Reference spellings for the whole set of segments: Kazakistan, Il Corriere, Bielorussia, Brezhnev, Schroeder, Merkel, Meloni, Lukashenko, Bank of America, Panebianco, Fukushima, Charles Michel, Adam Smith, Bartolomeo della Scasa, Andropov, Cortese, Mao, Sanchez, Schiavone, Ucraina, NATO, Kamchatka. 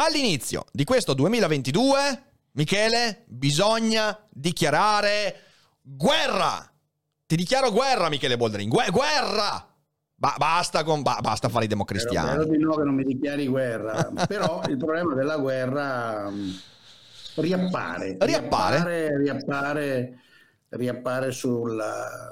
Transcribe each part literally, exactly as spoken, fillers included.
All'inizio di questo duemilaventidue, Michele, bisogna dichiarare guerra. Ti dichiaro guerra, Michele Boldrin. Gu- guerra! Ba- basta, con ba- basta fare i democristiani. Però, però di nuovo non mi dichiari guerra. Però il problema della guerra riappare. Riappare? Riappare, riappare, riappare sul,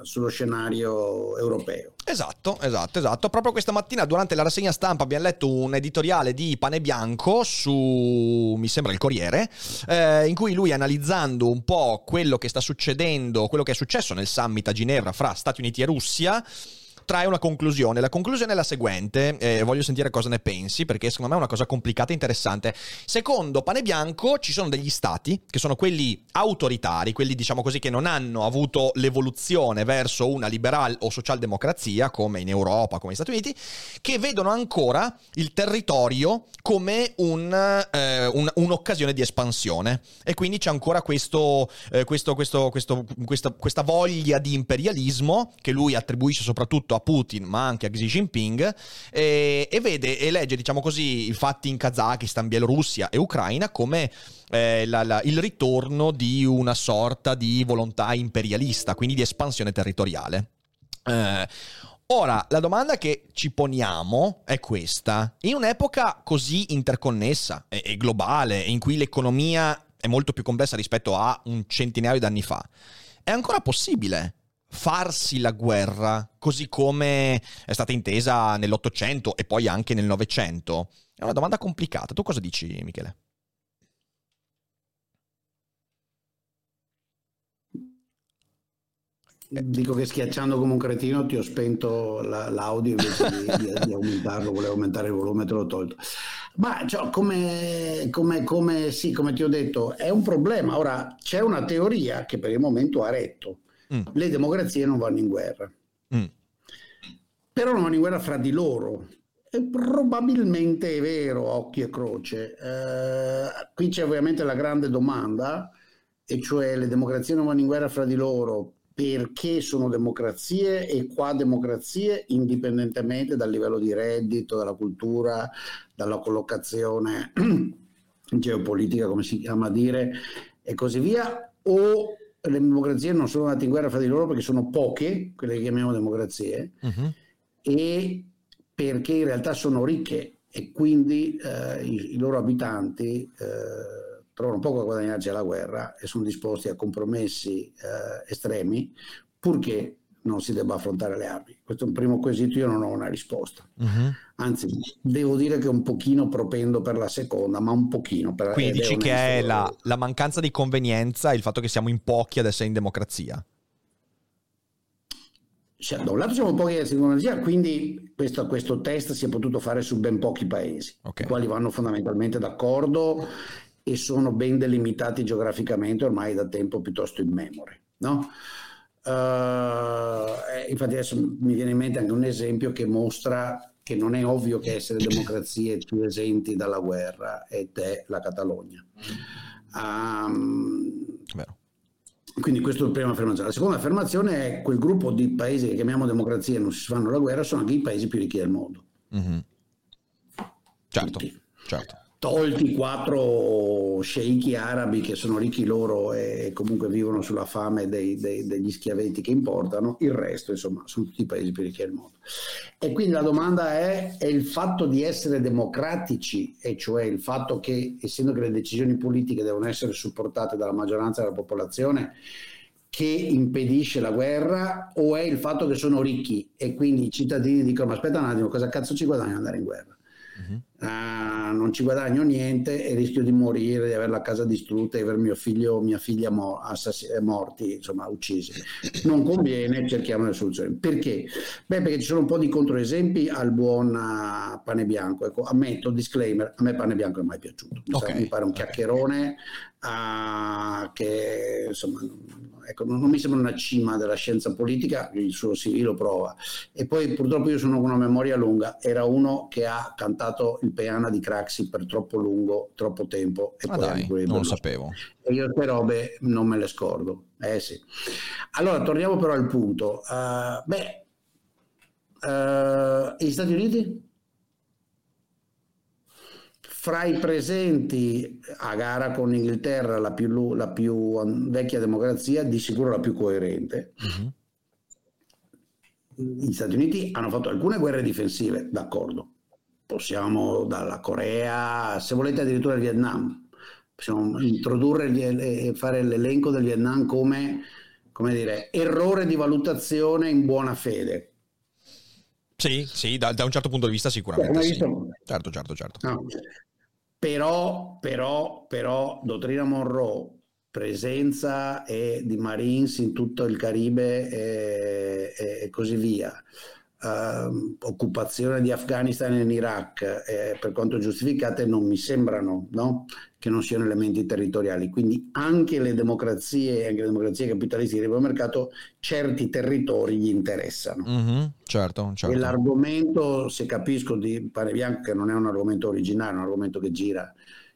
sullo scenario europeo. Esatto, esatto, esatto. Proprio questa mattina durante la rassegna stampa abbiamo letto un editoriale di Panebianco su, mi sembra, Il Corriere, eh, in cui lui, analizzando un po' quello che sta succedendo, quello che è successo nel summit a Ginevra fra Stati Uniti e Russia, trae una conclusione. La conclusione è la seguente, eh, voglio sentire cosa ne pensi, perché secondo me è una cosa complicata e interessante. Secondo Panebianco ci sono degli stati, che sono quelli autoritari, quelli diciamo così che non hanno avuto l'evoluzione verso una liberal o socialdemocrazia, come in Europa, come negli Stati Uniti, che vedono ancora il territorio come un, eh, un, un'occasione di espansione. E quindi c'è ancora questo, eh, questo, questo, questo, questa, questa voglia di imperialismo che lui attribuisce soprattutto a Putin, ma anche a Xi Jinping, e, e vede e legge, diciamo così, i fatti in Kazakistan, Bielorussia e Ucraina come eh, la, la, il ritorno di una sorta di volontà imperialista, quindi di espansione territoriale. Eh, ora, la domanda che ci poniamo è questa: in un'epoca così interconnessa e, e globale, in cui l'economia è molto più complessa rispetto a un centinaio d'anni fa, è ancora possibile farsi la guerra così come è stata intesa nell'Ottocento e poi anche nel Novecento? È una domanda complicata. Tu cosa dici, Michele? Dico che schiacciando come un cretino ti ho spento la, l'audio invece di, di, di aumentarlo, volevo aumentare il volume, te l'ho tolto. Ma cioè, come, come, come, sì, come ti ho detto, è un problema. Ora, c'è una teoria che per il momento ha retto. Mm. Le democrazie non vanno in guerra, mm. però non vanno in guerra fra di loro, e probabilmente è vero, occhio e croce. Eh, qui c'è ovviamente la grande domanda, e cioè le democrazie non vanno in guerra fra di loro perché sono democrazie, e qua democrazie indipendentemente dal livello di reddito, dalla cultura, dalla collocazione geopolitica, come si chiama a dire, e così via, o le democrazie non sono andate in guerra fra di loro perché sono poche, quelle che chiamiamo democrazie, uh-huh. e perché in realtà sono ricche e quindi eh, i, i loro abitanti eh, trovano poco a guadagnarci alla guerra e sono disposti a compromessi eh, estremi, purché non si debba affrontare le armi. Questo è un primo quesito, io non ho una risposta. Uh-huh. Anzi, devo dire che un pochino propendo per la seconda, ma un pochino. Per Quindi dici che è la, la mancanza di convenienza, il fatto che siamo in pochi ad essere in democrazia? Cioè, da un lato siamo pochi ad essere in democrazia, quindi questo, questo test si è potuto fare su ben pochi paesi, okay. i quali vanno fondamentalmente d'accordo e sono ben delimitati geograficamente ormai da tempo piuttosto immemore, no? Uh, infatti adesso mi viene in mente anche un esempio che mostra che non è ovvio che essere democrazie più esenti dalla guerra, ed è la Catalogna. Um, quindi questa è la prima affermazione. La seconda affermazione è: quel gruppo di paesi che chiamiamo democrazie e non si fanno la guerra sono anche i paesi più ricchi del mondo. Mm-hmm. Certo, certo. Tolti quattro sceicchi arabi che sono ricchi loro e comunque vivono sulla fame dei, dei, degli schiavetti che importano, il resto insomma sono tutti i paesi più ricchi del mondo. E quindi la domanda è, è il fatto di essere democratici, e cioè il fatto che, essendo che le decisioni politiche devono essere supportate dalla maggioranza della popolazione, che impedisce la guerra, o è il fatto che sono ricchi e quindi i cittadini dicono: aspetta un attimo, cosa cazzo ci guadagna andare in guerra? Mm-hmm. Uh, non ci guadagno niente e rischio di morire, di avere la casa distrutta, di avere mio figlio o mia figlia mo- assass- morti, insomma uccisi. Non conviene, cerchiamo le soluzioni. Perché? Beh, perché ci sono un po' di controesempi al buon uh, Panebianco. Ecco, ammetto, disclaimer, a me Panebianco è mai piaciuto. Mi, okay. sa, mi pare un chiacchierone uh, che insomma ecco, non, non mi sembra una cima della scienza politica, il suo sì lo prova. E poi purtroppo io sono con una memoria lunga, era uno che ha cantato il peana di Craxi per troppo lungo, troppo tempo, e ah poi dai, non lo sapevo. E io queste robe non me le scordo. Eh sì. Allora torniamo però al punto. Uh, beh, uh, gli Stati Uniti fra i presenti a gara con l'Inghilterra, la più, la più vecchia democrazia, di sicuro la più coerente. Mm-hmm. Gli Stati Uniti hanno fatto alcune guerre difensive, d'accordo. Possiamo dalla Corea, se volete addirittura il Vietnam, possiamo introdurre e fare l'elenco del Vietnam come, come dire, errore di valutazione in buona fede. Sì, sì, da, da un certo punto di vista sicuramente sì. Certo, certo, certo. No. Però, però, però, dottrina Monroe, presenza e di Marines in tutto il Caribe e, e, e così via. Uh, occupazione di Afghanistan e in Iraq, eh, per quanto giustificate, non mi sembrano, no? Che non siano elementi territoriali. Quindi anche le democrazie, anche le democrazie capitalistiche del libero mercato, certi territori gli interessano. Mm-hmm, certo, certo. E l'argomento, se capisco, di Panebianco, che non è un argomento originale, è un argomento che gira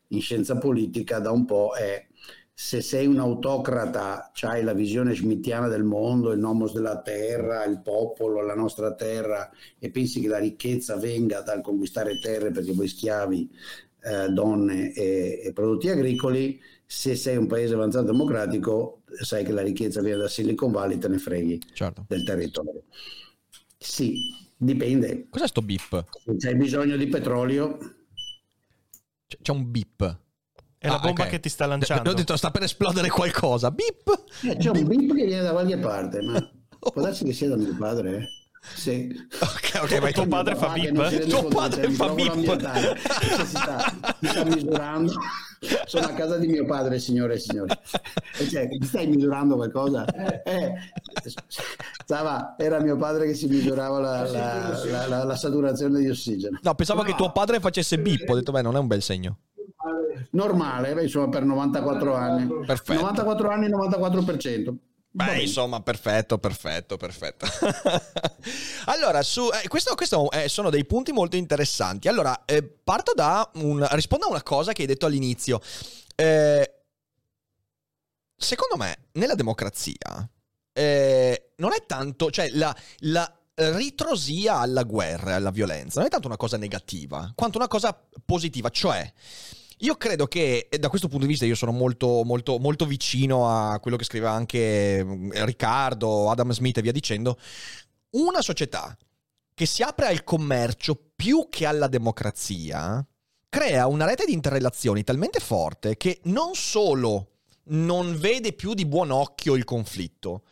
in scienza politica da un po', è: se sei un autocrata, c'hai la visione schmittiana del mondo, il nomos della terra, il popolo, la nostra terra, e pensi che la ricchezza venga dal conquistare terre perché voi schiavi, eh, donne e, e prodotti agricoli. Se sei un paese avanzato democratico, sai che la ricchezza viene da Silicon Valley, te ne freghi, certo, del territorio. Sì, dipende. Cos'è sto bip? Se c'hai bisogno di petrolio. C'è un bip. È ah, la bomba, okay, che ti sta lanciando. Ho detto, sta per esplodere qualcosa. Bip! Eh, c'è beep. Un bip che viene da qualche parte, ma oh. Può darsi che sia da mio padre, eh? Sì. Ok, ok, ma tuo padre fa bip? Tuo padre fa bip? Si sta, si sta misurando. Sono a casa di mio padre, signore e signori. E cioè, ti stai misurando qualcosa? Eh, stava, era mio padre che si misurava la, la, la, la, la saturazione di ossigeno. No, pensavo no. che tuo padre facesse bip. Ho detto, beh, non è un bel segno. Normale, insomma, per novantaquattro anni. Perfetto. novantaquattro anni, novantaquattro per cento. Beh, insomma, perfetto, perfetto, perfetto. Allora, su eh, questo, questo eh, sono dei punti molto interessanti. Allora, eh, parto da un rispondo a una cosa che hai detto all'inizio. Eh, secondo me, nella democrazia eh, non è tanto, cioè la, la ritrosia alla guerra, alla violenza, non è tanto una cosa negativa, quanto una cosa positiva, cioè io credo che, da questo punto di vista, io sono molto, molto, molto vicino a quello che scriveva anche Riccardo, Adam Smith e via dicendo. Una società che si apre al commercio più che alla democrazia crea una rete di interrelazioni talmente forte che non solo non vede più di buon occhio il conflitto,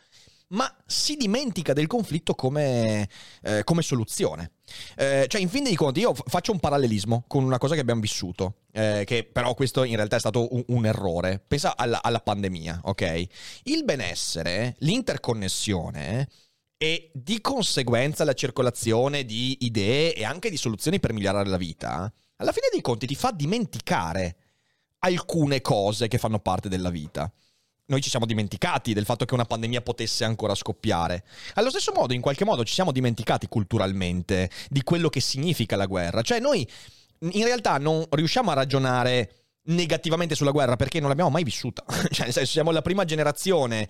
ma si dimentica del conflitto come, eh, come soluzione. Eh, cioè, in fin dei conti, io faccio un parallelismo con una cosa che abbiamo vissuto, eh, che però questo in realtà è stato un, un errore. Pensa alla, alla pandemia, ok? Il benessere, l'interconnessione e di conseguenza la circolazione di idee e anche di soluzioni per migliorare la vita, alla fine dei conti ti fa dimenticare alcune cose che fanno parte della vita. Noi ci siamo dimenticati del fatto che una pandemia potesse ancora scoppiare. Allo stesso modo, in qualche modo, ci siamo dimenticati culturalmente di quello che significa la guerra. Cioè, noi in realtà non riusciamo a ragionare negativamente sulla guerra perché non l'abbiamo mai vissuta. Cioè, nel senso, siamo la prima generazione.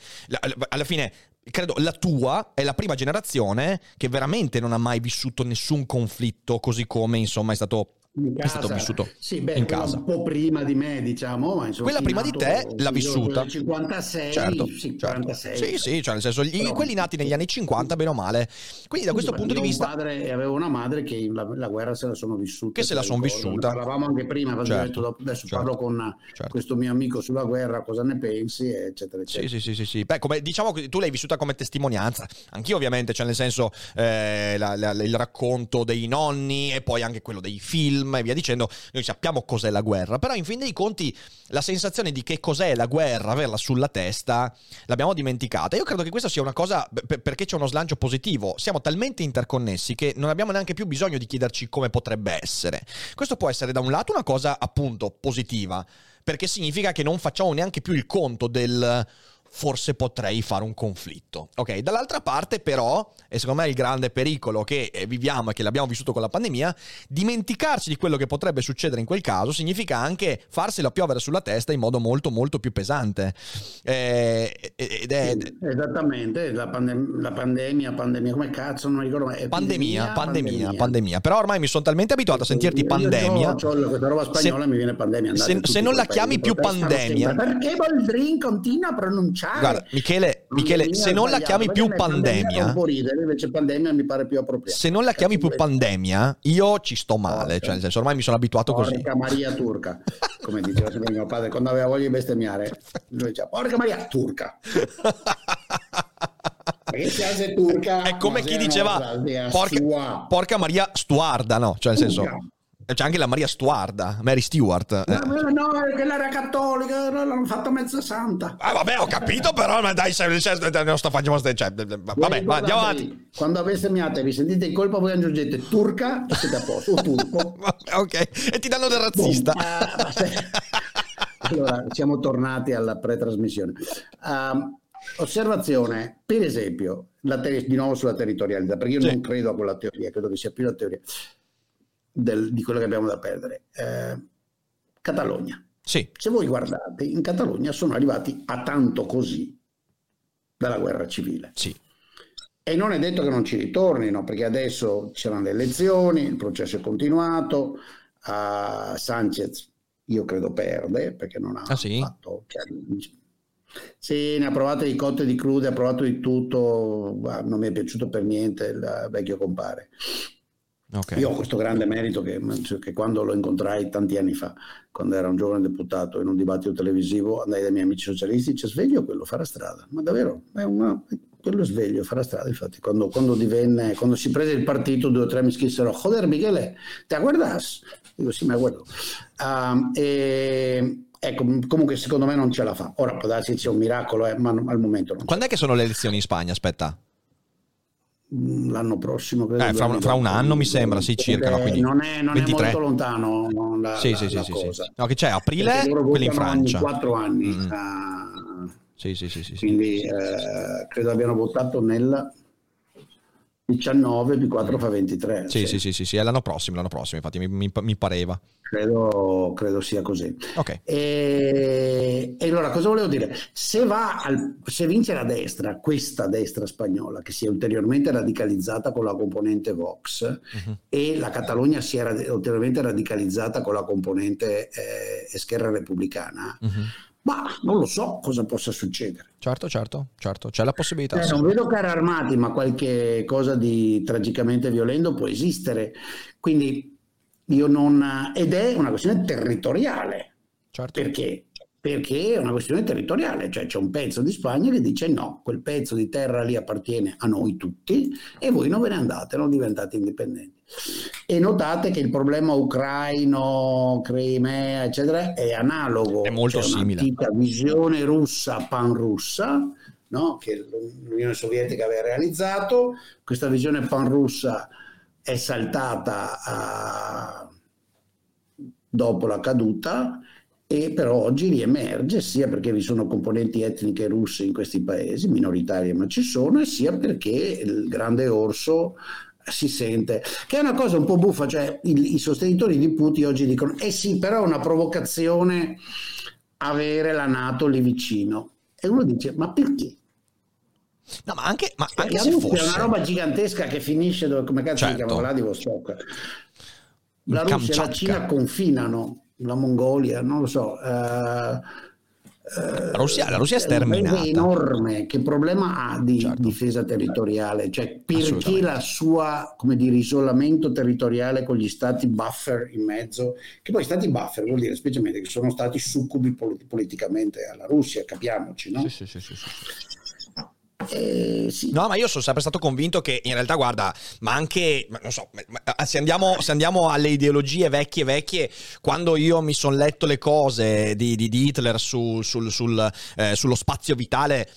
Alla fine, credo, la tua è la prima generazione che veramente non ha mai vissuto nessun conflitto così come, insomma, è stato... In casa. È stato vissuto sì, beh, in casa un po' prima di me, diciamo, ma insomma, quella prima di te l'ha vissuta cinquantasei, certo, sì, quarantasei, certo. Sì, sì, cioè nel senso gli, però, quelli nati negli anni cinquanta bene o male, quindi da questo punto di vista padre, e avevo una madre che la, la guerra se la sono vissuta, che se la sono vissuta, parlavamo anche prima, certo, detto dopo, adesso certo, parlo con certo, questo mio amico sulla guerra, cosa ne pensi, eccetera eccetera. Sì, sì, sì, sì, sì. Beh, come, diciamo che tu l'hai vissuta come testimonianza, anch'io ovviamente, cioè nel senso eh, la, la, il racconto dei nonni e poi anche quello dei figli film e via dicendo, noi sappiamo cos'è la guerra, però in fin dei conti la sensazione di che cos'è la guerra, averla sulla testa, l'abbiamo dimenticata. Io credo che questa sia una cosa, perché c'è uno slancio positivo, siamo talmente interconnessi che non abbiamo neanche più bisogno di chiederci come potrebbe essere. Questo può essere da un lato una cosa appunto positiva, perché significa che non facciamo neanche più il conto del forse potrei fare un conflitto. Ok, dall'altra parte però, e secondo me è il grande pericolo che viviamo e che l'abbiamo vissuto con la pandemia, dimenticarci di quello che potrebbe succedere in quel caso significa anche farsela piovere sulla testa in modo molto molto più pesante. Eh, ed è... Esattamente, la, pandem- la pandemia, pandemia, come cazzo non ricordo mai. Pandemia, pandemia, pandemia, pandemia. Però ormai mi sono talmente abituato a sentirti pandemia. Io, io, io, questa roba spagnola se, mi viene pandemia. Se, se non la chiami più pandemia. Perché Boldrin continua a pronunciare? Guarda, Michele, Michele se non la chiami più pandemia, se non la chiami più pandemia, io ci sto male, cioè nel senso ormai mi sono abituato così. Porca Maria turca, come diceva sempre mio padre quando aveva voglia di bestemmiare, lui diceva porca Maria turca. È, turca, è come chi diceva porca, porca Maria stuarda, no? Cioè nel senso c'è anche la Maria Stuarda, Mary Stewart. No, no, quella era cattolica, l'hanno fatta mezza santa. Ah, vabbè, ho capito, però, ma dai, non sto facendo. Vabbè, va, andiamo avanti. Quando bestemmiate, vi sentite in colpa, voi aggiungete turca e siete a posto, o turco. Ok, e ti danno del razzista. Allora, siamo tornati alla pretrasmissione. Um, osservazione, per esempio, la ter- di nuovo sulla territorialità, perché io sì. non credo a quella teoria, credo che sia più la teoria. Del, di quello che abbiamo da perdere, eh, Catalogna. Sì. Se voi guardate, in Catalogna sono arrivati a tanto così dalla guerra civile. Sì. E non è detto che non ci ritornino, perché adesso c'erano le elezioni, il processo è continuato, uh, Sanchez io credo perde, perché non ha ah, sì? fatto... Cioè, sì, ne ha provate di cotte e di crude, ha provato di tutto, bah, non mi è piaciuto per niente il vecchio compare. Okay. Io ho questo grande merito che, che quando lo incontrai tanti anni fa, quando era un giovane deputato in un dibattito televisivo, andai dai miei amici socialisti, c'è sveglio quello farà strada, ma davvero è una, quello sveglio farà strada. Infatti quando, quando divenne, quando si prese il partito, due o tre mi scrissero joder Michele, te aguardas? Dico sì, me aguardo. Um, e ecco, comunque secondo me non ce la fa. Ora può darsi che sia un miracolo, eh, ma al momento non. Quando è che sono le elezioni in Spagna? Aspetta, l'anno prossimo credo, eh, fra, un, fra un anno mi sembra, sì, circa, no, quindi non è, non è molto lontano la, sì, la, sì, la sì, cosa sì. No, che c'è aprile, quelli in Francia quattro anni mm. uh, sì, sì, sì, sì, quindi sì, sì, eh, sì, sì. credo abbiano votato nel diciannove, più quattro mm. fa ventitré, sì, sì, sì, sì, sì, sì, è l'anno prossimo, l'anno prossimo infatti mi, mi, mi pareva, credo, credo sia così. Ok, e, e allora cosa volevo dire, se va al, se vince la destra, questa destra spagnola che si è ulteriormente radicalizzata con la componente Vox, uh-huh. e la Catalogna si è rad- ulteriormente radicalizzata con la componente eh, Esquerra Repubblicana, uh-huh. ma non lo so cosa possa succedere. Certo, certo, certo, c'è la possibilità. Eh, non vedo carri armati, ma qualche cosa di tragicamente violento può esistere, quindi io non, ed è una questione territoriale. Certo. Perché? Perché è una questione territoriale, cioè c'è un pezzo di Spagna che dice no, quel pezzo di terra lì appartiene a noi tutti e voi non ve ne andate, non diventate indipendenti. E notate che il problema ucraino, Crimea, eccetera, è analogo, è molto simile. C'è una visione russa, panrussa, no? Che l'Unione Sovietica aveva realizzato, questa visione panrussa è saltata a... dopo la caduta, e però oggi riemerge sia perché vi sono componenti etniche russe in questi paesi, minoritarie ma ci sono, e sia perché il grande orso si sente, che è una cosa un po' buffa, cioè il, i sostenitori di Putin oggi dicono eh sì, però è una provocazione avere la NATO lì vicino, e uno dice ma perché? No, ma anche, ma anche eh, se fosse è una roba gigantesca che finisce dove, come cazzo certo. si chiama Vladivostok, la Russia Kamchatka. E la Cina confinano, la Mongolia, non lo so, eh, eh, Russia, la Russia è sterminata, è enorme, che problema ha di certo. difesa territoriale, cioè perché la sua, come dire, isolamento territoriale con gli stati buffer in mezzo, che poi stati buffer vuol dire specialmente che sono stati succubi polit- politicamente alla Russia, capiamoci, no? Sì, sì, sì, sì, sì. eh, sì. No, ma io sono sempre stato convinto che in realtà, guarda, ma anche, ma non so, ma se, andiamo, se andiamo alle ideologie vecchie vecchie, quando io mi sono letto le cose di, di, di Hitler su, sul, sul, eh, sullo spazio vitale,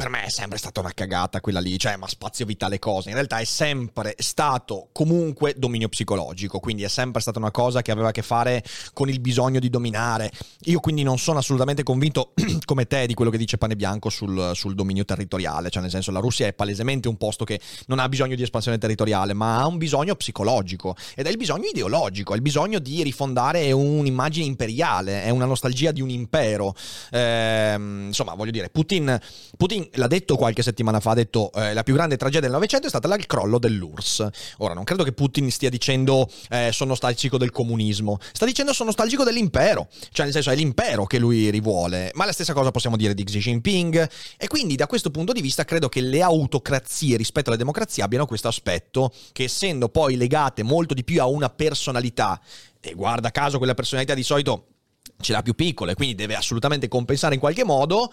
per me è sempre stata una cagata quella lì, cioè, ma spazio vitale cosa? In realtà è sempre stato comunque dominio psicologico, quindi è sempre stata una cosa che aveva a che fare con il bisogno di dominare. Io quindi non sono assolutamente convinto come te di quello che dice Panebianco sul, sul dominio territoriale, cioè nel senso, la Russia è palesemente un posto che non ha bisogno di espansione territoriale, ma ha un bisogno psicologico, ed è il bisogno ideologico, è il bisogno di rifondare un'immagine imperiale, è una nostalgia di un impero. Eh, insomma, voglio dire, Putin, Putin l'ha detto qualche settimana fa, ha detto eh, la più grande tragedia del Novecento è stata il crollo dell'U R S S. Ora, non credo che Putin stia dicendo eh, sono nostalgico del comunismo, sta dicendo sono nostalgico dell'impero, cioè nel senso è l'impero che lui rivuole, ma la stessa cosa possiamo dire di Xi Jinping, e quindi da questo punto di vista credo che le autocrazie rispetto alle democrazie abbiano questo aspetto, che essendo poi legate molto di più a una personalità, e guarda caso quella personalità di solito ce l'ha più piccola e quindi deve assolutamente compensare in qualche modo,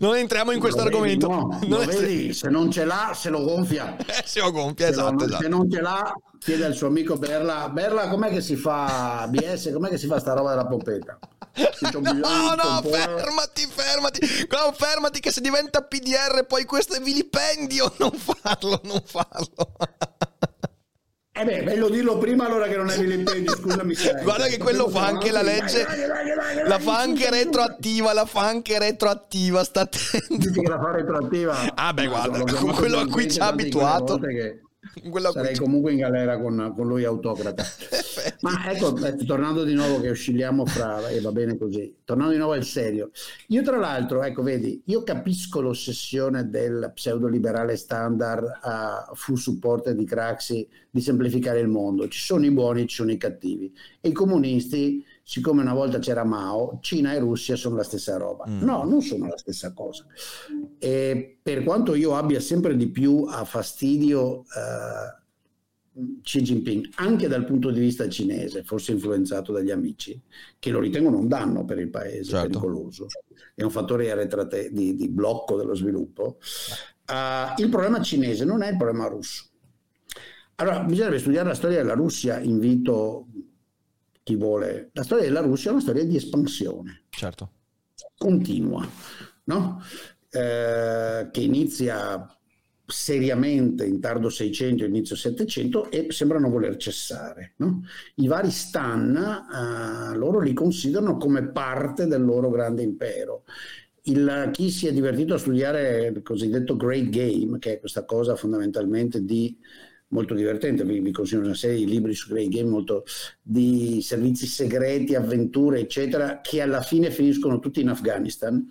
Non entriamo in questo argomento. No, non vedi, se non ce l'ha, se lo gonfia. Eh, se lo gonfia, se esatto, lo, esatto. Se non ce l'ha, chiede al suo amico Berla. Berla, com'è che si fa B S? Com'è che si fa sta roba della pompetta? No, no, fermati, fermati. No, fermati che se diventa P D R poi questo è vilipendio. Non farlo, non farlo. Eh beh, bello dirlo prima allora che non è vilipendio, scusami. Guarda che quello fa anche la legge, la fa anche retroattiva, la fa anche retroattiva, sta attento. Dici che la fa retroattiva? Ah beh, guarda, con quello a cui ci ha abituato. Sarei comunque in galera con, con lui autocrata. Ma ecco, tornando di nuovo che oscilliamo fra, e va bene così, tornando di nuovo al serio. Io tra l'altro, ecco vedi, io capisco l'ossessione del pseudoliberale standard a fu supporter di Craxi di semplificare il mondo. Ci sono i buoni, ci sono i cattivi. E i comunisti, siccome una volta c'era Mao, Cina e Russia sono la stessa roba. Mm. No, non sono la stessa cosa. E per quanto io abbia sempre di più a fastidio uh, Xi Jinping, anche dal punto di vista cinese, forse influenzato dagli amici, che lo ritengono un danno per il paese, certo, pericoloso, è un fattore di, arretrate, di, di blocco dello sviluppo, uh, il problema cinese non è il problema russo. Allora, bisognerebbe studiare la storia della Russia, invito chi vuole. La storia della Russia è una storia di espansione, certo, continua, no? Eh, che inizia seriamente in tardo seicento, inizio settecento e sembra non voler cessare, no? I vari stan, eh, loro li considerano come parte del loro grande impero. Il, chi si è divertito a studiare il cosiddetto Great Game, che è questa cosa fondamentalmente di molto divertente, vi, vi consiglio una serie di libri su Great Game, molto di servizi segreti, avventure eccetera, che alla fine finiscono tutti in Afghanistan,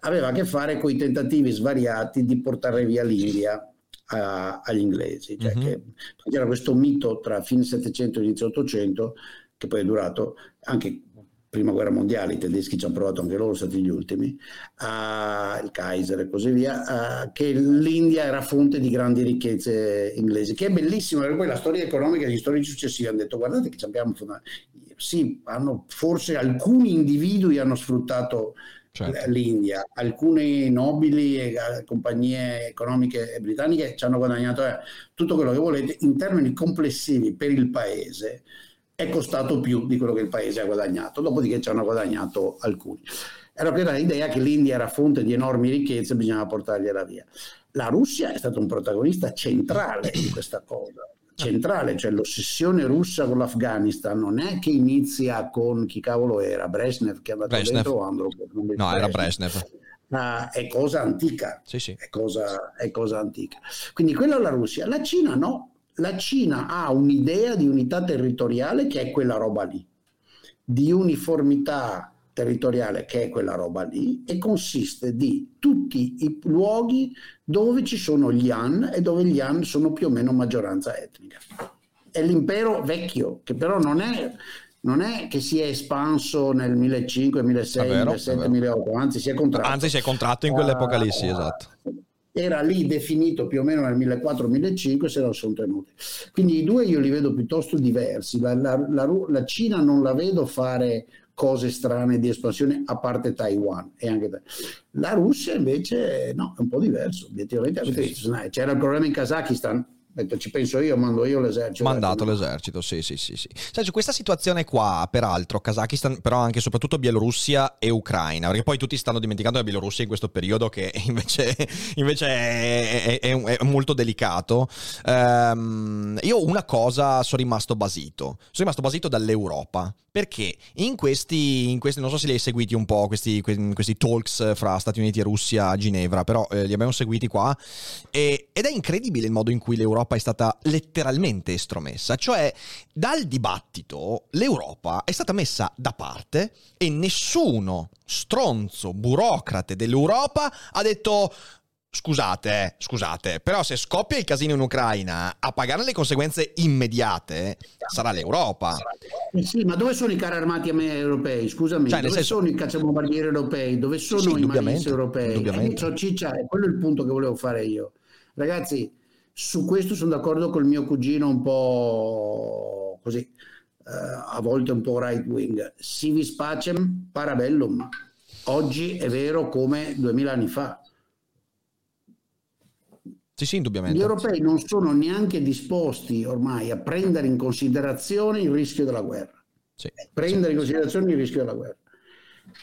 aveva a che fare con i tentativi svariati di portare via l'India a, agli inglesi, cioè mm-hmm. che, c'era questo mito tra fine settecento e inizio ottocento che poi è durato anche prima guerra mondiale, i tedeschi ci hanno provato anche loro, sono stati gli ultimi, uh, il Kaiser e così via, uh, che l'India era fonte di grandi ricchezze inglesi, che è bellissimo, perché poi la storia economica e gli storici successivi hanno detto guardate che abbiamo, sì, hanno, forse alcuni individui hanno sfruttato, certo, l'India, alcuni nobili e compagnie economiche britanniche ci hanno guadagnato eh, tutto quello che volete, in termini complessivi per il paese è costato più di quello che il paese ha guadagnato, dopodiché ci hanno guadagnato alcuni. Era proprio l'idea che l'India era fonte di enormi ricchezze e bisognava portargliela via. La Russia è stata un protagonista centrale di questa cosa, centrale, cioè l'ossessione russa con l'Afghanistan non è che inizia con chi cavolo era, Brezhnev che è andato Brezhnev. dentro o Andropov? No, Brezhnev. era Brezhnev. Uh, è cosa antica, sì, sì. È, cosa, è cosa antica. Quindi quella è la Russia, la Cina no. la Cina ha un'idea di unità territoriale che è quella roba lì, di uniformità territoriale che è quella roba lì, e consiste di tutti i luoghi dove ci sono gli Han e dove gli Han sono più o meno maggioranza etnica. È l'impero vecchio, che però non è, non è che si è espanso nel millecinquecento, milleseicento, vero, millesettecento, milleottocento, anzi si è contratto. Anzi si è contratto in quell'epoca lì, sì, esatto. Era lì definito più o meno nel millequattrocento millecinquecento, se la sono tenuti. Quindi i due io li vedo piuttosto diversi. La, la, la, la Cina non la vedo fare cose strane di espansione, a parte Taiwan e anche Taiwan. La Russia invece no, è un po' diverso, obiettivamente. Sì. C'era il problema in Kazakistan, ci penso io, mando io l'esercito. Mandato l'esercito, sì, sì, sì, sì. Sergio, questa situazione qua, peraltro, Kazakistan, però anche soprattutto Bielorussia e Ucraina, perché poi tutti stanno dimenticando la Bielorussia in questo periodo, che invece, invece è, è, è, è molto delicato. Um, io una cosa sono rimasto basito, sono rimasto basito dall'Europa, perché in questi, in questi, non so se li hai seguiti un po', questi, questi talks fra Stati Uniti e Russia a Ginevra, però eh, li abbiamo seguiti qua, e, ed è incredibile il modo in cui l'Europa è stata letteralmente estromessa, cioè dal dibattito l'Europa è stata messa da parte e nessuno stronzo burocrate dell'Europa ha detto scusate, scusate, però se scoppia il casino in Ucraina a pagare le conseguenze immediate sarà l'Europa. Eh sì, ma dove sono i carri armati europei? Scusami, cioè, dove senso... sono i cacciabombardieri europei? Dove sono sì, i marines europei? Eh, so, ciccia, è quello il punto che volevo fare io. Ragazzi, su questo sono d'accordo col mio cugino un po' così, eh, a volte un po' right wing. Si vis pacem para bellum. Oggi è vero come duemila anni fa. Sì, sì, indubbiamente. Gli europei non sono neanche disposti ormai a prendere in considerazione il rischio della guerra. Sì, prendere sì, in considerazione sì. il rischio della guerra.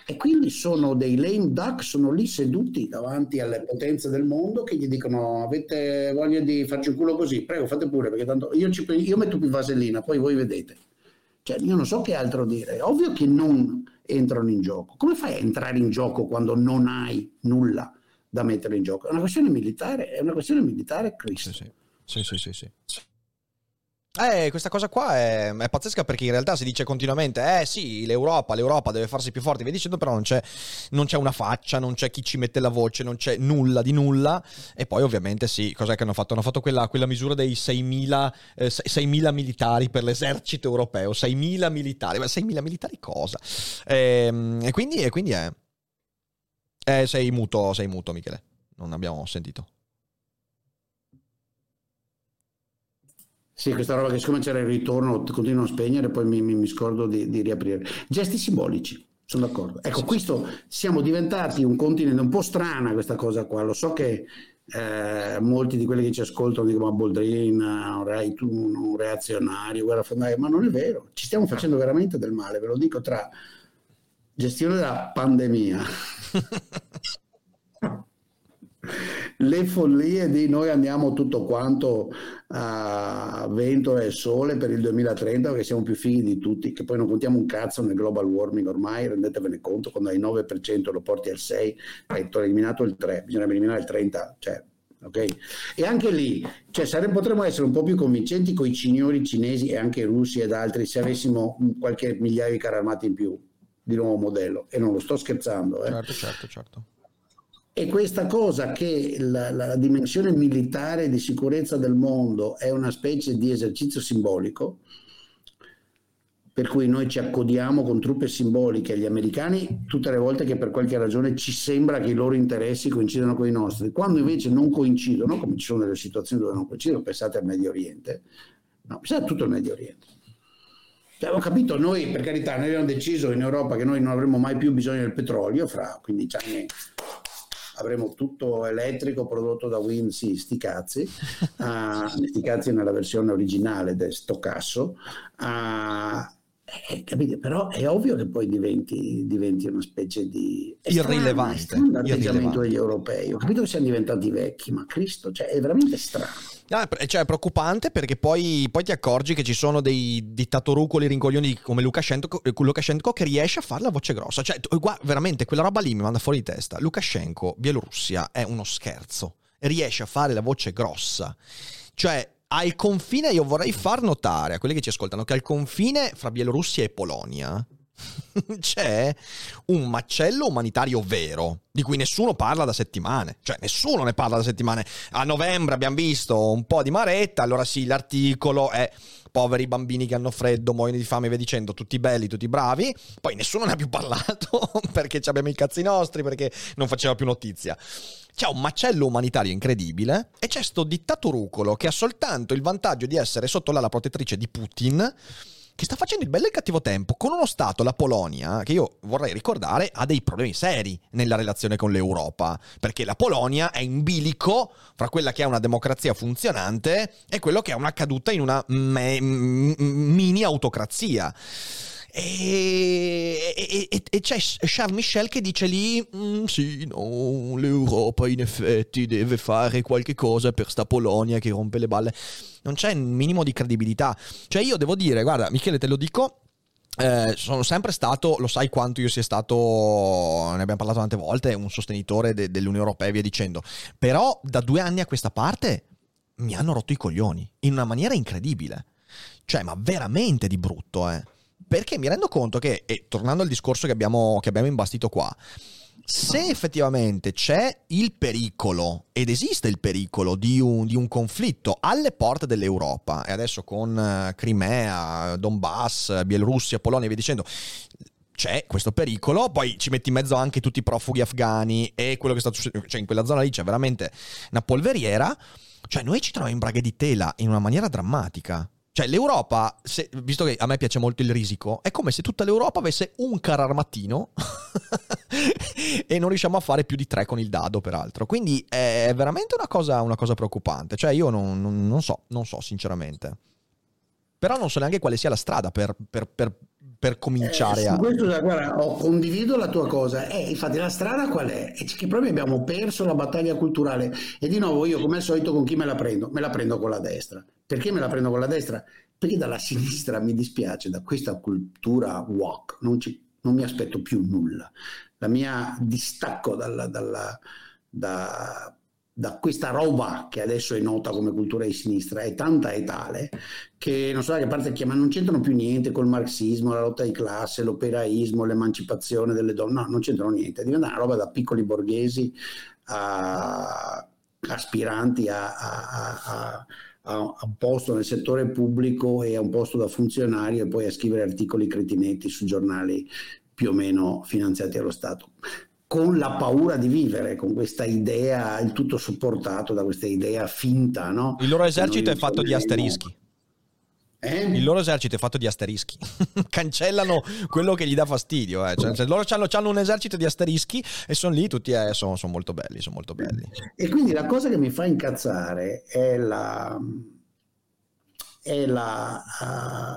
E quindi sono dei lame duck, sono lì seduti davanti alle potenze del mondo che gli dicono avete voglia di farci un culo così, prego fate pure, perché tanto io, ci, io metto più vasellina, poi voi vedete. Cioè io non so che altro dire, è ovvio che non entrano in gioco. Come fai a entrare in gioco quando non hai nulla da mettere in gioco? È una questione militare, è una questione militare, Cristo. Sì, sì, sì, sì, sì. sì. Eh, questa cosa qua è, è pazzesca, perché in realtà si dice continuamente eh sì, l'Europa, l'Europa deve farsi più forte, via dicendo, però non c'è, non c'è una faccia, non c'è chi ci mette la voce, non c'è nulla di nulla. E poi ovviamente sì, cos'è che hanno fatto? Hanno fatto quella, quella misura dei seimila, eh, seimila militari per l'esercito europeo, seimila militari, ma seimila militari cosa? E, e quindi, e quindi è... Eh, sei muto, sei muto Michele, non abbiamo sentito. Sì, questa roba che siccome c'era il ritorno continuo a spegnere, poi mi, mi, mi scordo di, di riaprire. Gesti simbolici, sono d'accordo. Ecco, questo siamo diventati un continente un po' strana, questa cosa qua. Lo so che eh, molti di quelli che ci ascoltano dicono ma Boldrin, un, un, un reazionario, guerra fondamentale, ma non è vero. Ci stiamo facendo veramente del male, ve lo dico, tra gestione della pandemia... le follie di noi andiamo tutto quanto a vento e sole per il duemilatrenta perché siamo più fighi di tutti, che poi non contiamo un cazzo nel global warming ormai, rendetevene conto, quando hai il nove per cento lo porti al sei per cento, hai eliminato il tre per cento, bisogna eliminare il trenta per cento, cioè, okay? E anche lì cioè, sare- potremmo essere un po' più convincenti con i signori cinesi e anche russi ed altri se avessimo qualche migliaio di carri armati in più di nuovo modello, e non lo sto scherzando, eh. certo certo certo E questa cosa che la, la dimensione militare di sicurezza del mondo è una specie di esercizio simbolico, per cui noi ci accodiamo con truppe simboliche agli americani tutte le volte che per qualche ragione ci sembra che i loro interessi coincidano con i nostri, quando invece non coincidono, come ci sono delle situazioni dove non coincidono, pensate al Medio Oriente, no, pensate a tutto il Medio Oriente. Abbiamo capito, noi per carità, noi abbiamo deciso in Europa che noi non avremo mai più bisogno del petrolio, fra quindici anni avremo tutto elettrico prodotto da Wind, sì, sti cazzi, uh, sti cazzi nella versione originale di sto cazzo, uh, eh, capite? Però è ovvio che poi diventi, diventi una specie di... irrilevante l'atteggiamento degli europei, ho capito che siamo diventati vecchi, ma Cristo, cioè è veramente strano. Ah, cioè è preoccupante, perché poi, poi ti accorgi che ci sono dei dittatorucoli rincoglioni come Lukashenko, Lukashenko che riesce a fare la voce grossa, cioè guarda, veramente quella roba lì mi manda fuori di testa. Lukashenko, Bielorussia, è uno scherzo, riesce a fare la voce grossa, cioè al confine io vorrei far notare a quelli che ci ascoltano che al confine fra Bielorussia e Polonia c'è un macello umanitario vero di cui nessuno parla da settimane, cioè nessuno ne parla da settimane. A novembre abbiamo visto un po' di maretta, allora sì, l'articolo è poveri bambini che hanno freddo, muoiono di fame, via dicendo, tutti belli, tutti bravi, poi nessuno ne ha più parlato perché ci abbiamo i cazzi nostri, perché non faceva più notizia. C'è un macello umanitario incredibile e c'è sto dittatorucolo che ha soltanto il vantaggio di essere sotto l'ala protettrice di Putin, che sta facendo il bello e il cattivo tempo con uno stato, la Polonia, che io vorrei ricordare ha dei problemi seri nella relazione con l'Europa, perché la Polonia è in bilico fra quella che è una democrazia funzionante e quello che è una caduta in una me- mini autocrazia. E, e, e, e c'è Charles Michel che dice lì mm, sì, no, l'Europa in effetti deve fare qualche cosa per sta Polonia che rompe le balle. Non c'è un minimo di credibilità. Cioè io devo dire, guarda Michele, te lo dico, eh, sono sempre stato, lo sai quanto io sia stato, ne abbiamo parlato tante volte, un sostenitore de, dell'Unione Europea e via dicendo, però da due anni a questa parte mi hanno rotto i coglioni in una maniera incredibile, cioè ma veramente di brutto, eh perché mi rendo conto che, e tornando al discorso che abbiamo, che abbiamo imbastito qua, se effettivamente c'è il pericolo, ed esiste il pericolo di un, di un conflitto alle porte dell'Europa, e adesso con Crimea, Donbass, Bielorussia, Polonia e via dicendo, c'è questo pericolo, poi ci metti in mezzo anche tutti i profughi afghani e quello che sta succedendo, cioè in quella zona lì c'è veramente una polveriera, cioè noi ci troviamo in braghe di tela in una maniera drammatica. Cioè l'Europa, se, visto che a me piace molto il risico, è come se tutta l'Europa avesse un carro armatino e non riusciamo a fare più di tre con il dado, peraltro. Quindi è veramente una cosa, una cosa preoccupante. Cioè io non, non, non so, non so sinceramente. Però non so neanche quale sia la strada per, per, per, per cominciare eh, a... Questo, guarda, oh, condivido la tua cosa. Eh, infatti la strada qual è? È che proprio abbiamo perso la battaglia culturale. E di nuovo io, come al solito, con chi me la prendo? Me la prendo con la destra. Perché me la prendo con la destra? Perché dalla sinistra, mi dispiace, da questa cultura woke non, ci, non mi aspetto più nulla. La mia distacco dalla, dalla, da, da questa roba che adesso è nota come cultura di sinistra è tanta e tale che non so da che parte chiamano, non c'entrano più niente col marxismo, la lotta di classe, l'operaismo, l'emancipazione delle donne, no, non c'entrano niente. Diventa una roba da piccoli borghesi a aspiranti a, a, a, a un posto nel settore pubblico e a un posto da funzionario e poi a scrivere articoli cretinetti su giornali più o meno finanziati dallo Stato, con la paura di vivere, con questa idea, il tutto supportato da questa idea finta, no? Il loro esercito è fatto di asterischi. Eh? Il loro esercito è fatto di asterischi cancellano quello che gli dà fastidio, eh. Cioè, cioè, loro c'hanno, c'hanno un esercito di asterischi e sono lì tutti, eh, sono, sono molto belli, sono molto belli. E quindi la cosa che mi fa incazzare è la è la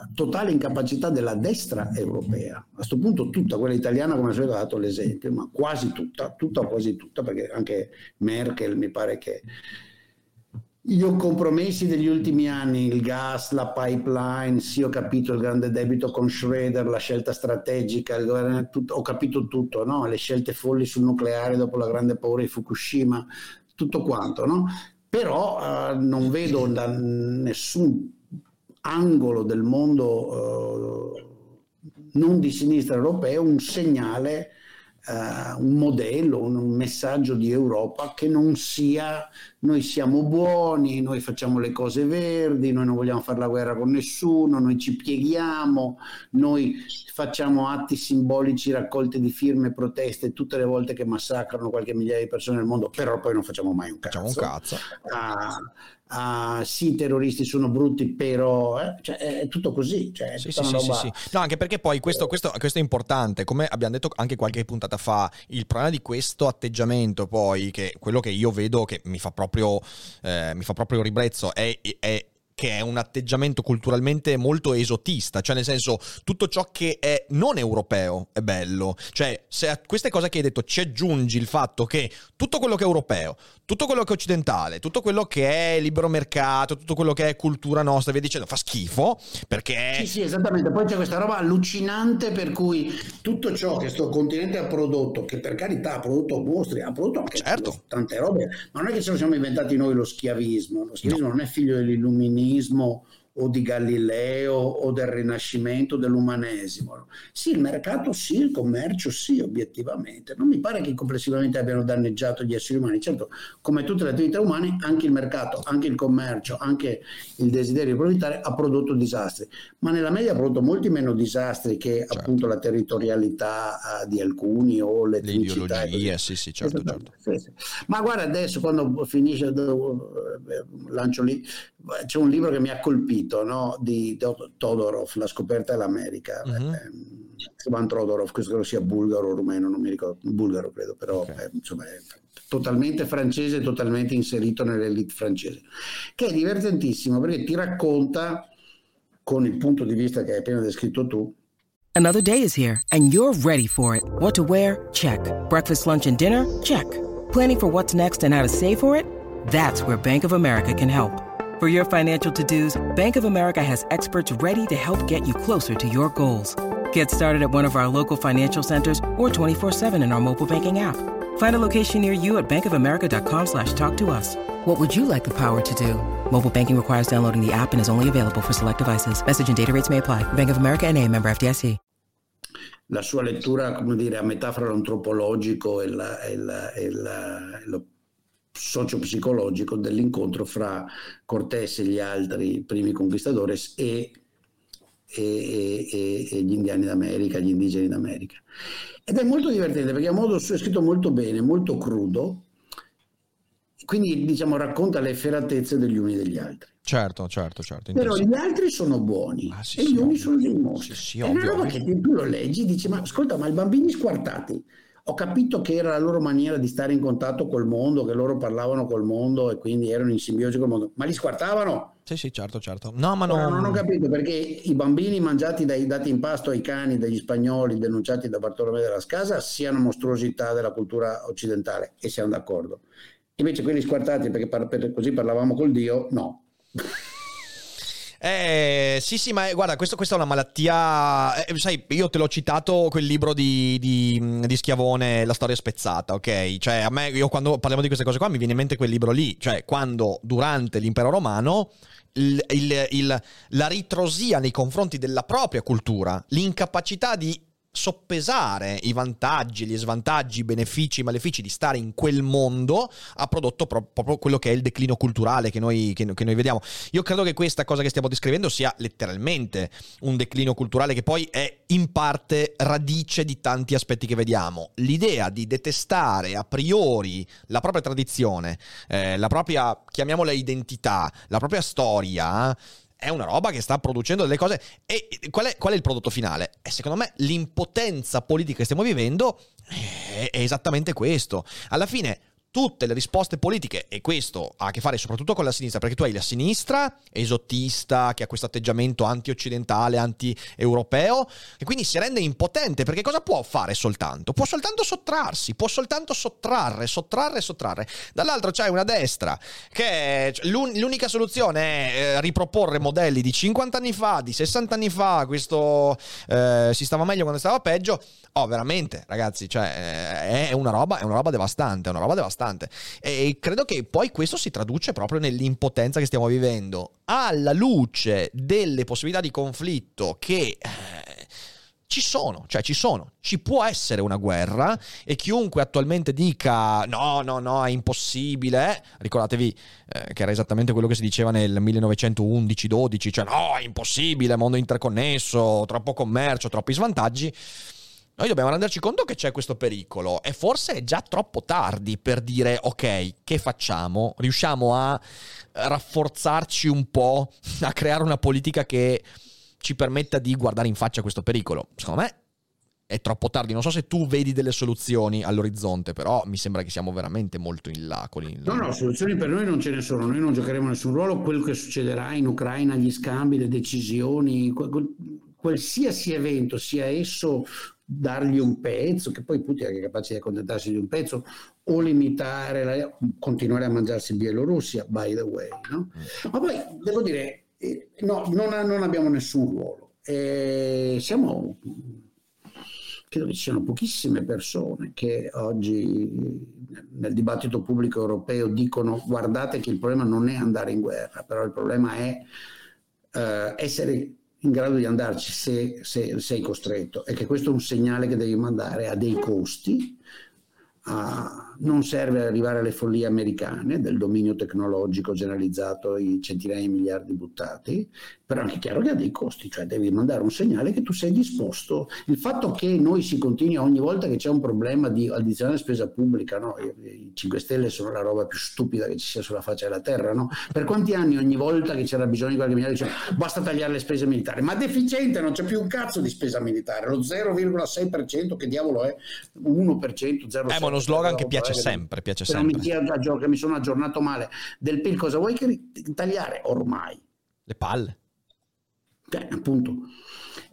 uh, totale incapacità della destra europea. A questo punto tutta quella italiana, come ho dato l'esempio, ma quasi tutta tutta quasi tutta, perché anche Merkel mi pare che gli compromessi degli ultimi anni, il gas, la pipeline, sì, ho capito il grande debito con Schroeder, la scelta strategica, il governo, tutto, ho capito tutto, no? Le scelte folli sul nucleare dopo la grande paura di Fukushima, tutto quanto, no? Però eh, non vedo da nessun angolo del mondo eh, non di sinistra europeo un segnale, Uh, un modello, un, un messaggio di Europa che non sia noi siamo buoni, noi facciamo le cose verdi, noi non vogliamo fare la guerra con nessuno, noi ci pieghiamo, noi facciamo atti simbolici, raccolte di firme, proteste tutte le volte che massacrano qualche migliaia di persone nel mondo, però poi non facciamo mai un cazzo, un cazzo. Uh, uh, sì, i terroristi sono brutti, però eh, cioè, è tutto così, cioè, è sì, tutta sì, una roba... sì, sì. No, anche perché poi questo, questo, questo è importante, come abbiamo detto anche qualche puntata fa, il problema di questo atteggiamento poi, che quello che io vedo che mi fa proprio eh, mi fa proprio ribrezzo è, è che è un atteggiamento culturalmente molto esotista, cioè nel senso tutto ciò che è non europeo è bello, cioè se a queste cose che hai detto ci aggiungi il fatto che tutto quello che è europeo, tutto quello che è occidentale, tutto quello che è libero mercato, tutto quello che è cultura nostra, via dicendo, fa schifo perché... Sì, sì, esattamente, poi c'è questa roba allucinante per cui tutto ciò che sto continente ha prodotto, che per carità ha prodotto mostri, ha prodotto anche certo. tante robe, ma non è che ce lo siamo inventati noi lo schiavismo, lo schiavismo no. non è figlio dell'illuminismo o di Galileo o del Rinascimento, dell'umanesimo. Sì, il mercato sì, il commercio sì, obiettivamente. Non mi pare che complessivamente abbiano danneggiato gli esseri umani. Certo, come tutte le attività umane, anche il mercato, anche il commercio, anche il desiderio di approfittare ha prodotto disastri, ma nella media ha prodotto molti meno disastri che certo. appunto la territorialità di alcuni o l'etnicità. L'ideologia, sì, sì, certo, certo. Sì, sì. Ma guarda, adesso quando finisce lancio lì, c'è un libro che mi ha colpito, no? di Todorov, La scoperta dell'America. Mm-hmm. Ivan Todorov, questo credo sia bulgaro o rumeno, non mi ricordo, bulgaro credo, però okay. eh, insomma è totalmente francese, totalmente inserito nell'elite francese, che è divertentissimo perché ti racconta con il punto di vista che hai appena descritto tu. Another day is here and you're ready for it. What to wear? Check. Breakfast, lunch and dinner? Check. Planning for what's next and how to save for it? That's where Bank of America can help. For your financial to-dos, Bank of America has experts ready to help get you closer to your goals. Get started at one of our local financial centers or twenty-four seven in our mobile banking app. Find a location near you at bankofamerica.com slash talk to us. What would you like the power to do? Mobile banking requires downloading the app and is only available for select devices. Message and data rates may apply. Bank of America N A, member F D I C. La sua lettura, come dire, a metà fra l'antropologico e la... E la, e la e lo... socio-psicologico dell'incontro fra Cortese e gli altri primi conquistadores e, e, e, e gli indiani d'America, gli indigeni d'America. Ed è molto divertente perché a modo suo è scritto molto bene, molto crudo, quindi diciamo racconta le efferatezze degli uni e degli altri. Certo, certo, certo. Però gli altri sono buoni ah, sì, e gli sì, uni ovvio. sono dei mostri. Sì, sì, è una roba che tu lo leggi e dici ma ascolta, ma i bambini squartati, ho capito che era la loro maniera di stare in contatto col mondo, che loro parlavano col mondo e quindi erano in simbiosi col mondo, ma li squartavano? Sì, sì, certo, certo. No, ma no, no, non ho capito perché i bambini mangiati dai, dati in pasto ai cani degli spagnoli denunciati da Bartolomeo della Scasa siano mostruosità della cultura occidentale, e siamo d'accordo. Invece quelli squartati perché par- per così parlavamo col Dio, no. Eh, sì sì, ma guarda, questo, questa è una malattia, eh, sai, io te l'ho citato quel libro di, di, di Schiavone, La storia spezzata, ok? Cioè a me, io quando parliamo di queste cose qua mi viene in mente quel libro lì, cioè quando durante l'impero romano il, il, il, la ritrosia nei confronti della propria cultura, l'incapacità di soppesare i vantaggi, gli svantaggi, i benefici, i malefici di stare in quel mondo ha prodotto pro- proprio quello che è il declino culturale che noi, che, che noi vediamo. Io credo che questa cosa che stiamo descrivendo sia letteralmente un declino culturale che poi è in parte radice di tanti aspetti che vediamo. L'idea di detestare a priori la propria tradizione, eh, la propria, chiamiamola identità, la propria storia, è una roba che sta producendo delle cose. E qual è, qual è il prodotto finale? E secondo me l'impotenza politica che stiamo vivendo è, è esattamente questo. Alla fine tutte le risposte politiche, e questo ha a che fare soprattutto con la sinistra, perché tu hai la sinistra esotista che ha questo atteggiamento anti-occidentale, anti-europeo, e quindi si rende impotente, perché cosa può fare soltanto? Può soltanto sottrarsi, può soltanto sottrarre, sottrarre, sottrarre. Dall'altro c'è una destra che l'un- l'unica soluzione è eh, riproporre modelli di cinquanta anni fa, di sessanta anni fa, questo eh, si stava meglio quando stava peggio. Oh, veramente, ragazzi, cioè eh, è una roba, è una roba devastante, è una roba devastante. E credo che poi questo si traduce proprio nell'impotenza che stiamo vivendo, alla luce delle possibilità di conflitto che eh, ci sono, cioè ci sono, ci può essere una guerra, e chiunque attualmente dica no, no, no, è impossibile, ricordatevi eh, che era esattamente quello che si diceva nel millenovecentoundici dodici, cioè no, è impossibile, mondo interconnesso, troppo commercio, troppi svantaggi. Noi dobbiamo renderci conto che c'è questo pericolo, e forse è già troppo tardi per dire ok, che facciamo? Riusciamo a rafforzarci un po', a creare una politica che ci permetta di guardare in faccia questo pericolo? Secondo me è troppo tardi. Non so se tu vedi delle soluzioni all'orizzonte, però mi sembra che siamo veramente molto in là. In là. No, no, soluzioni per noi non ce ne sono, noi non giocheremo nessun ruolo. Quello che succederà in Ucraina, gli scambi, le decisioni, qualsiasi evento, sia esso dargli un pezzo, che poi Putin è capace di accontentarsi di un pezzo, o limitare, la, continuare a mangiarsi Bielorussia, by the way, no? Ma poi, devo dire, no, non, non abbiamo nessun ruolo. E siamo, credo che ci siano pochissime persone che oggi nel dibattito pubblico europeo dicono guardate che il problema non è andare in guerra, però il problema è uh, essere in grado di andarci se, se sei costretto, e che questo è un segnale che devi mandare, a dei costi, a, non serve arrivare alle follie americane del dominio tecnologico generalizzato, i centinaia di miliardi buttati, però è anche chiaro che ha dei costi, cioè devi mandare un segnale che tu sei disposto. Il fatto che noi si continui ogni volta che c'è un problema di addizionale spesa pubblica, no? I cinque Stelle sono la roba più stupida che ci sia sulla faccia della terra, no? Per quanti anni ogni volta che c'era bisogno di qualche miliardo diceva basta tagliare le spese militari, ma deficiente, non c'è più un cazzo di spesa militare, lo zero virgola sei per cento, che diavolo è, uno per cento, zero virgola sei per cento. Eh, ma uno slogan che piace sempre, piace sempre. Mi, che mi sono aggiornato male del P I L, cosa vuoi che tagliare ormai? Le palle. Eh, appunto.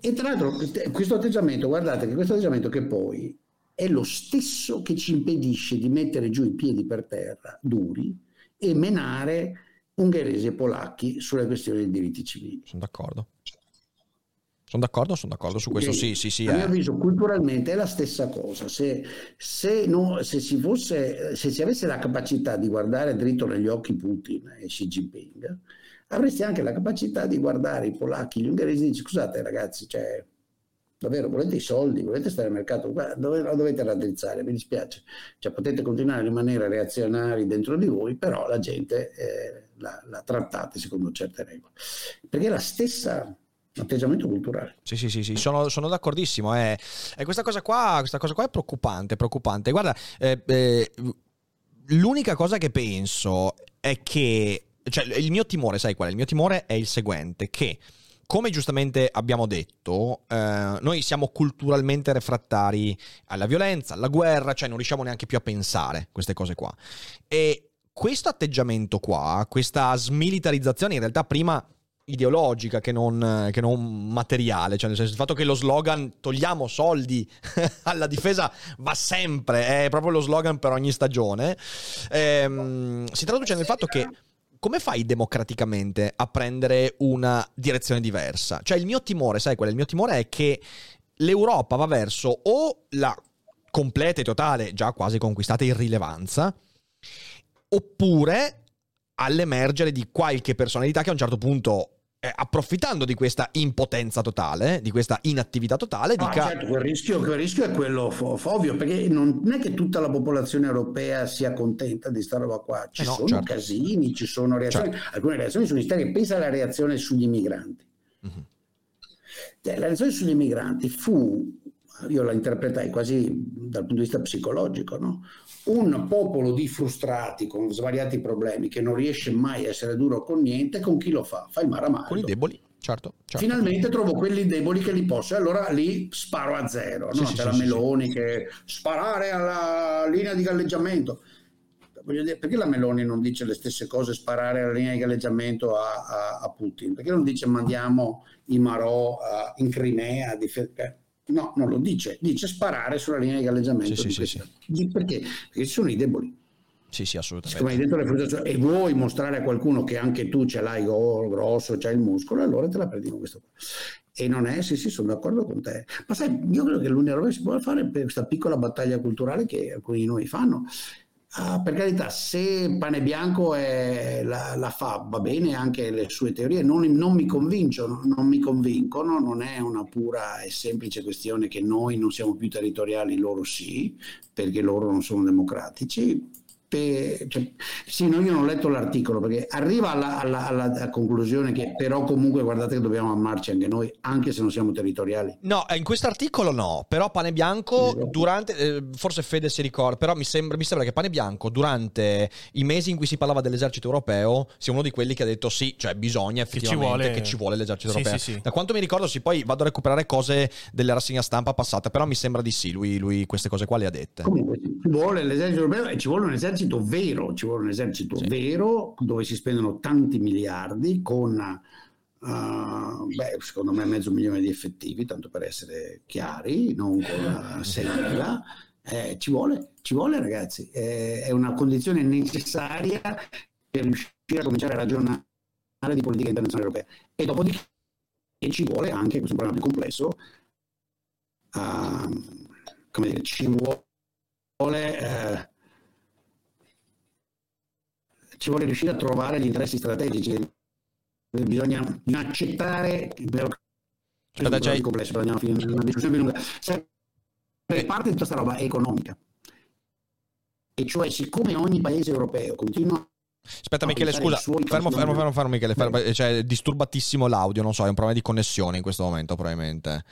E tra l'altro questo atteggiamento, guardate che questo atteggiamento che poi è lo stesso che ci impedisce di mettere giù i piedi per terra duri e menare ungheresi e polacchi sulle questioni dei diritti civili. Sono d'accordo. Sono d'accordo, sono d'accordo su questo, e sì, sì, sì. A mio avviso culturalmente è la stessa cosa. Se, se, no, se, si fosse, se si avesse la capacità di guardare dritto negli occhi Putin e Xi Jinping, avresti anche la capacità di guardare i polacchi, gli ungheresi e dici scusate ragazzi, cioè, davvero volete i soldi, volete stare al mercato, la dovete raddrizzare, mi dispiace. Cioè, potete continuare a rimanere reazionari dentro di voi, però la gente eh, la, la trattate secondo certe regole. Perché la stessa... atteggiamento culturale. Sì, sì, sì, sì. Sono, sono d'accordissimo. Eh. E questa cosa qua, questa cosa qua è preoccupante, preoccupante. Guarda, eh, eh, l'unica cosa che penso è che, cioè, il mio timore, sai qual è? Il mio timore è il seguente, che come giustamente abbiamo detto, eh, noi siamo culturalmente refrattari alla violenza, alla guerra, cioè non riusciamo neanche più a pensare queste cose qua. E questo atteggiamento qua, questa smilitarizzazione in realtà prima ideologica che non, che non materiale, cioè nel senso, il fatto che lo slogan togliamo soldi alla difesa va sempre, è proprio lo slogan per ogni stagione, ehm, si traduce nel fatto che come fai democraticamente a prendere una direzione diversa? Cioè il mio timore, sai qual è? Il mio timore è che l'Europa va verso o la completa e totale, già quasi conquistata, irrilevanza, oppure all'emergere di qualche personalità che a un certo punto, Eh, approfittando di questa impotenza totale, di questa inattività totale, ah, dica... certo, quel rischio, quel rischio è quello f- ovvio, perché non è che tutta la popolazione europea sia contenta di sta roba qua, ci eh no, sono certo. casini, ci sono reazioni, certo. alcune reazioni sono state, pensa alla reazione sugli migranti, mm-hmm. cioè, la reazione sugli migranti fu, io la interpretai quasi dal punto di vista psicologico, no? Un popolo di frustrati con svariati problemi che non riesce mai a essere duro con niente, con chi lo fa? Fa il maramallo. Con i deboli, certo, certo. Finalmente trovo quelli deboli che li posso, e allora lì sparo a zero, no? Sì, c'è sì, la sì, Meloni sì. che sparare alla linea di galleggiamento. Voglio dire, perché la Meloni non dice le stesse cose, sparare alla linea di galleggiamento a, a, a Putin? Perché non dice mandiamo i Marò a, in Crimea a difendere? No, non lo dice, dice sparare sulla linea di galleggiamento. Sì, di sì, sì, sì. Perché? Perché ci sono i deboli. Sì, sì, assolutamente. E vuoi mostrare a qualcuno che anche tu ce l'hai grosso, c'hai il muscolo, allora te la prendi con questo. E non è, sì, sì, sono d'accordo con te. Ma sai, io credo che l'Unione Europea si può fare per questa piccola battaglia culturale che alcuni di noi fanno. Ah, per carità, se Panebianco è la, la fa, va bene, anche le sue teorie non, non mi convincono, non mi convincono, non è una pura e semplice questione che noi non siamo più territoriali, loro sì, perché loro non sono democratici, Pe, cioè, sì, no, io non ho letto l'articolo perché arriva alla, alla, alla conclusione che però comunque guardate che dobbiamo ammarci anche noi, anche se non siamo territoriali. No, in questo articolo no, però Panebianco esatto. durante, eh, forse Fede si ricorda, però mi sembra, mi sembra che Panebianco durante i mesi in cui si parlava dell'esercito europeo sia uno di quelli che ha detto sì, cioè bisogna effettivamente che ci vuole, che ci vuole l'esercito sì, europeo. Sì, sì. Da quanto mi ricordo sì, poi vado a recuperare cose della rassegna stampa passata, però mi sembra di sì, lui, lui queste cose qua le ha dette. Comunque ci vuole l'esercito europeo e ci vuole un esercito vero, ci vuole un esercito sì. vero dove si spendono tanti miliardi con uh, beh, secondo me mezzo milione di effettivi, tanto per essere chiari, non con sei mila. Eh, ci vuole, ci vuole ragazzi, eh, è una condizione necessaria per riuscire a cominciare a ragionare di politica internazionale europea e dopodiché ci vuole anche, questo è un problema più complesso, uh, come dire, ci vuole uh, ci vuole riuscire a trovare gli interessi strategici, bisogna accettare cioè, cioè, complesso, una discussione lunga. Cioè, parte di tutta questa roba è economica e cioè siccome ogni paese europeo continua aspetta a Michele scusa fermo fermo fermo fermo Michele fermo, cioè, disturbatissimo l'audio, non so, è un problema di connessione in questo momento probabilmente,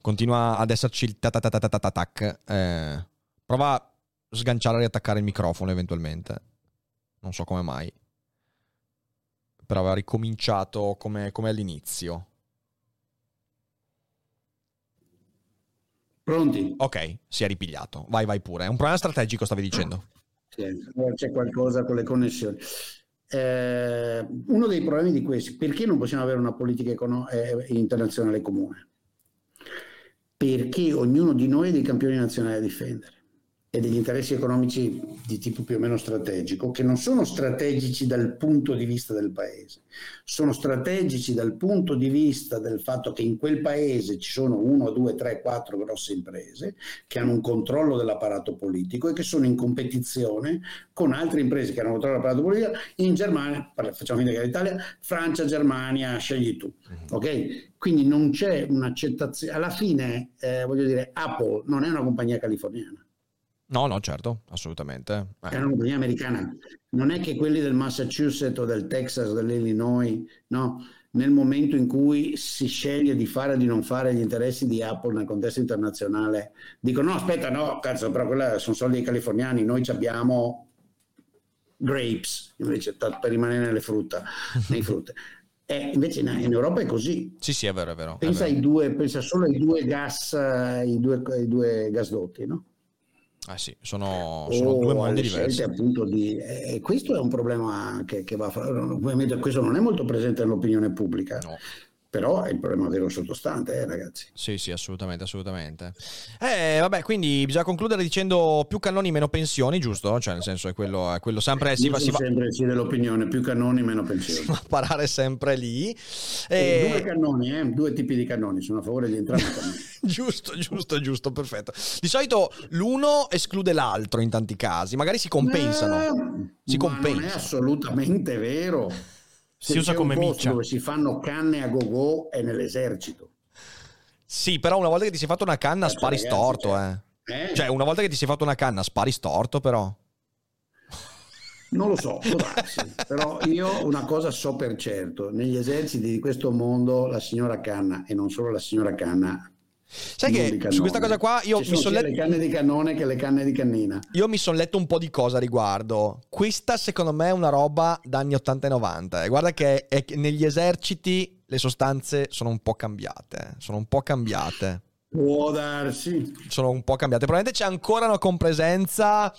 continua ad esserci il tac, eh, prova a sganciare e riattaccare il microfono eventualmente. Non so come mai. Però aveva ricominciato come, come all'inizio. Pronti? Ok, si è ripigliato. Vai, vai pure. È un problema strategico, stavi dicendo. Sì, c'è qualcosa con le connessioni. Eh, uno dei problemi di questi, perché non possiamo avere una politica econo- eh, internazionale comune? Perché ognuno di noi ha dei campioni nazionali da difendere e degli interessi economici di tipo più o meno strategico, che non sono strategici dal punto di vista del paese, sono strategici dal punto di vista del fatto che in quel paese ci sono uno, due, tre, quattro grosse imprese che hanno un controllo dell'apparato politico e che sono in competizione con altre imprese che hanno controllo dell'apparato politico in Germania, facciamo finta che l'Italia, Francia, Germania, scegli tu, ok? Quindi non c'è un'accettazione, alla fine eh, voglio dire, Apple non è una compagnia californiana. No, no, certo, assolutamente. Eh. È una compagnia americana. Non è che quelli del Massachusetts o del Texas o dell'Illinois, no, nel momento in cui si sceglie di fare o di non fare gli interessi di Apple nel contesto internazionale, dicono no, aspetta, no, cazzo, però quella sono soldi dei californiani, noi abbiamo grapes, invece per rimanere nelle frutta, nei frutte. Eh, invece in, in Europa è così. Sì, sì, è vero, è vero. Pensa, è vero. Ai due, pensa solo ai due gas, i due, i due gasdotti, no? Ah sì, sono, sono oh, due mondi diversi. Appunto di, eh, questo è un problema che, che va a, ovviamente questo non è molto presente nell'opinione pubblica, no. Però è il problema vero sottostante, eh, ragazzi. Sì, sì, assolutamente, assolutamente. Eh, vabbè, quindi bisogna concludere dicendo più cannoni, meno pensioni, giusto? Cioè, nel senso, è quello, è quello sempre... Si va, si va... sempre sì, dell'opinione, più cannoni, meno pensioni. Ma parare sempre lì. E... E due cannoni, eh? Due tipi di cannoni, sono a favore di entrambi i cannoni. Giusto, giusto, giusto, perfetto. Di solito l'uno esclude l'altro in tanti casi, magari si compensano. Eh, si compensano. Non è assolutamente vero. Se si usa come miccia dove si fanno canne a go-go è nell'esercito. Sì, però una volta che ti sei fatto una canna eh, spari ragazzi, storto, cioè, eh. Eh. Cioè, una volta che ti sei fatto una canna spari storto, però. Non lo so, può darsi. Però io una cosa so per certo, negli eserciti di questo mondo la signora canna e non solo la signora canna. Sai che su questa cosa qua io Ci mi sono son letto le canne di cannone che le canne di cannina. Io mi sono letto un po' di cosa a riguardo. Questa secondo me è una roba d'anni ottanta e novanta. E guarda che, è che negli eserciti le sostanze sono un po' cambiate, sono un po' cambiate. Può darsi. Sono un po' cambiate. Probabilmente c'è ancora una compresenza,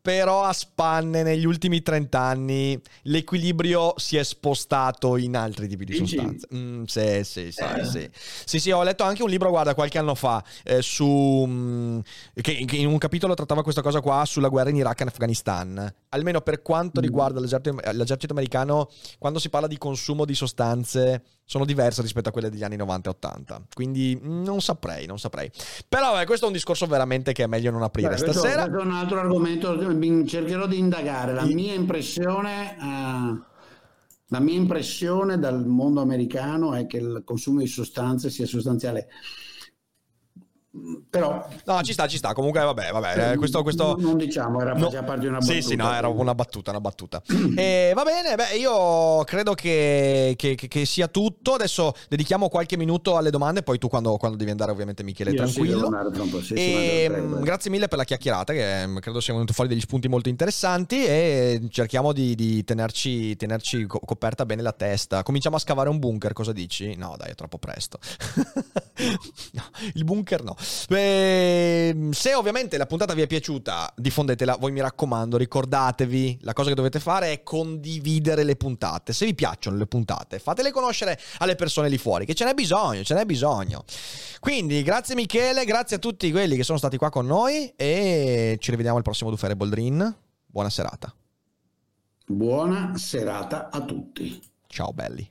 però a spanne negli ultimi trent'anni l'equilibrio si è spostato in altri tipi di sostanze. Mm, sì, sì, sì, eh. sì. Sì, sì, ho letto anche un libro, guarda, qualche anno fa, eh, su che, che in un capitolo trattava questa cosa qua sulla guerra in Iraq e in Afghanistan. Almeno per quanto riguarda l'esercito, l'esercito americano, quando si parla di consumo di sostanze sono diverse rispetto a quelle degli anni novanta e ottanta. Quindi non saprei, non saprei. Però beh, questo è un discorso veramente che è meglio non aprire. Beh, stasera questo è un altro argomento, cercherò di indagare. La mia impressione uh, la mia impressione dal mondo americano è che il consumo di sostanze sia sostanziale Però no, ci sta, ci sta. Comunque, vabbè, vabbè. Eh, questo, questo... Non diciamo, era no. già parte di una battuta. Sì, sì, no, era una battuta, una battuta. E va bene, beh, io credo che, che, che sia tutto. Adesso dedichiamo qualche minuto alle domande. Poi tu, quando, quando devi andare, ovviamente, Michele, io tranquillo. Sì, sì, e prego, grazie mille per la chiacchierata, che credo siano venuti fuori degli spunti molto interessanti. E cerchiamo di, di tenerci, tenerci co- coperta bene la testa. Cominciamo a scavare un bunker, cosa dici? No, dai, è troppo presto. No, il bunker no. Beh, se ovviamente la puntata vi è piaciuta, diffondetela, voi mi raccomando, ricordatevi, la cosa che dovete fare è condividere le puntate. Se vi piacciono le puntate, fatele conoscere alle persone lì fuori, che ce n'è bisogno, ce n'è bisogno. Quindi grazie Michele, grazie a tutti quelli che sono stati qua con noi e ci rivediamo al prossimo Dufere Boldrin. Buona serata. Buona serata a tutti. Ciao belli.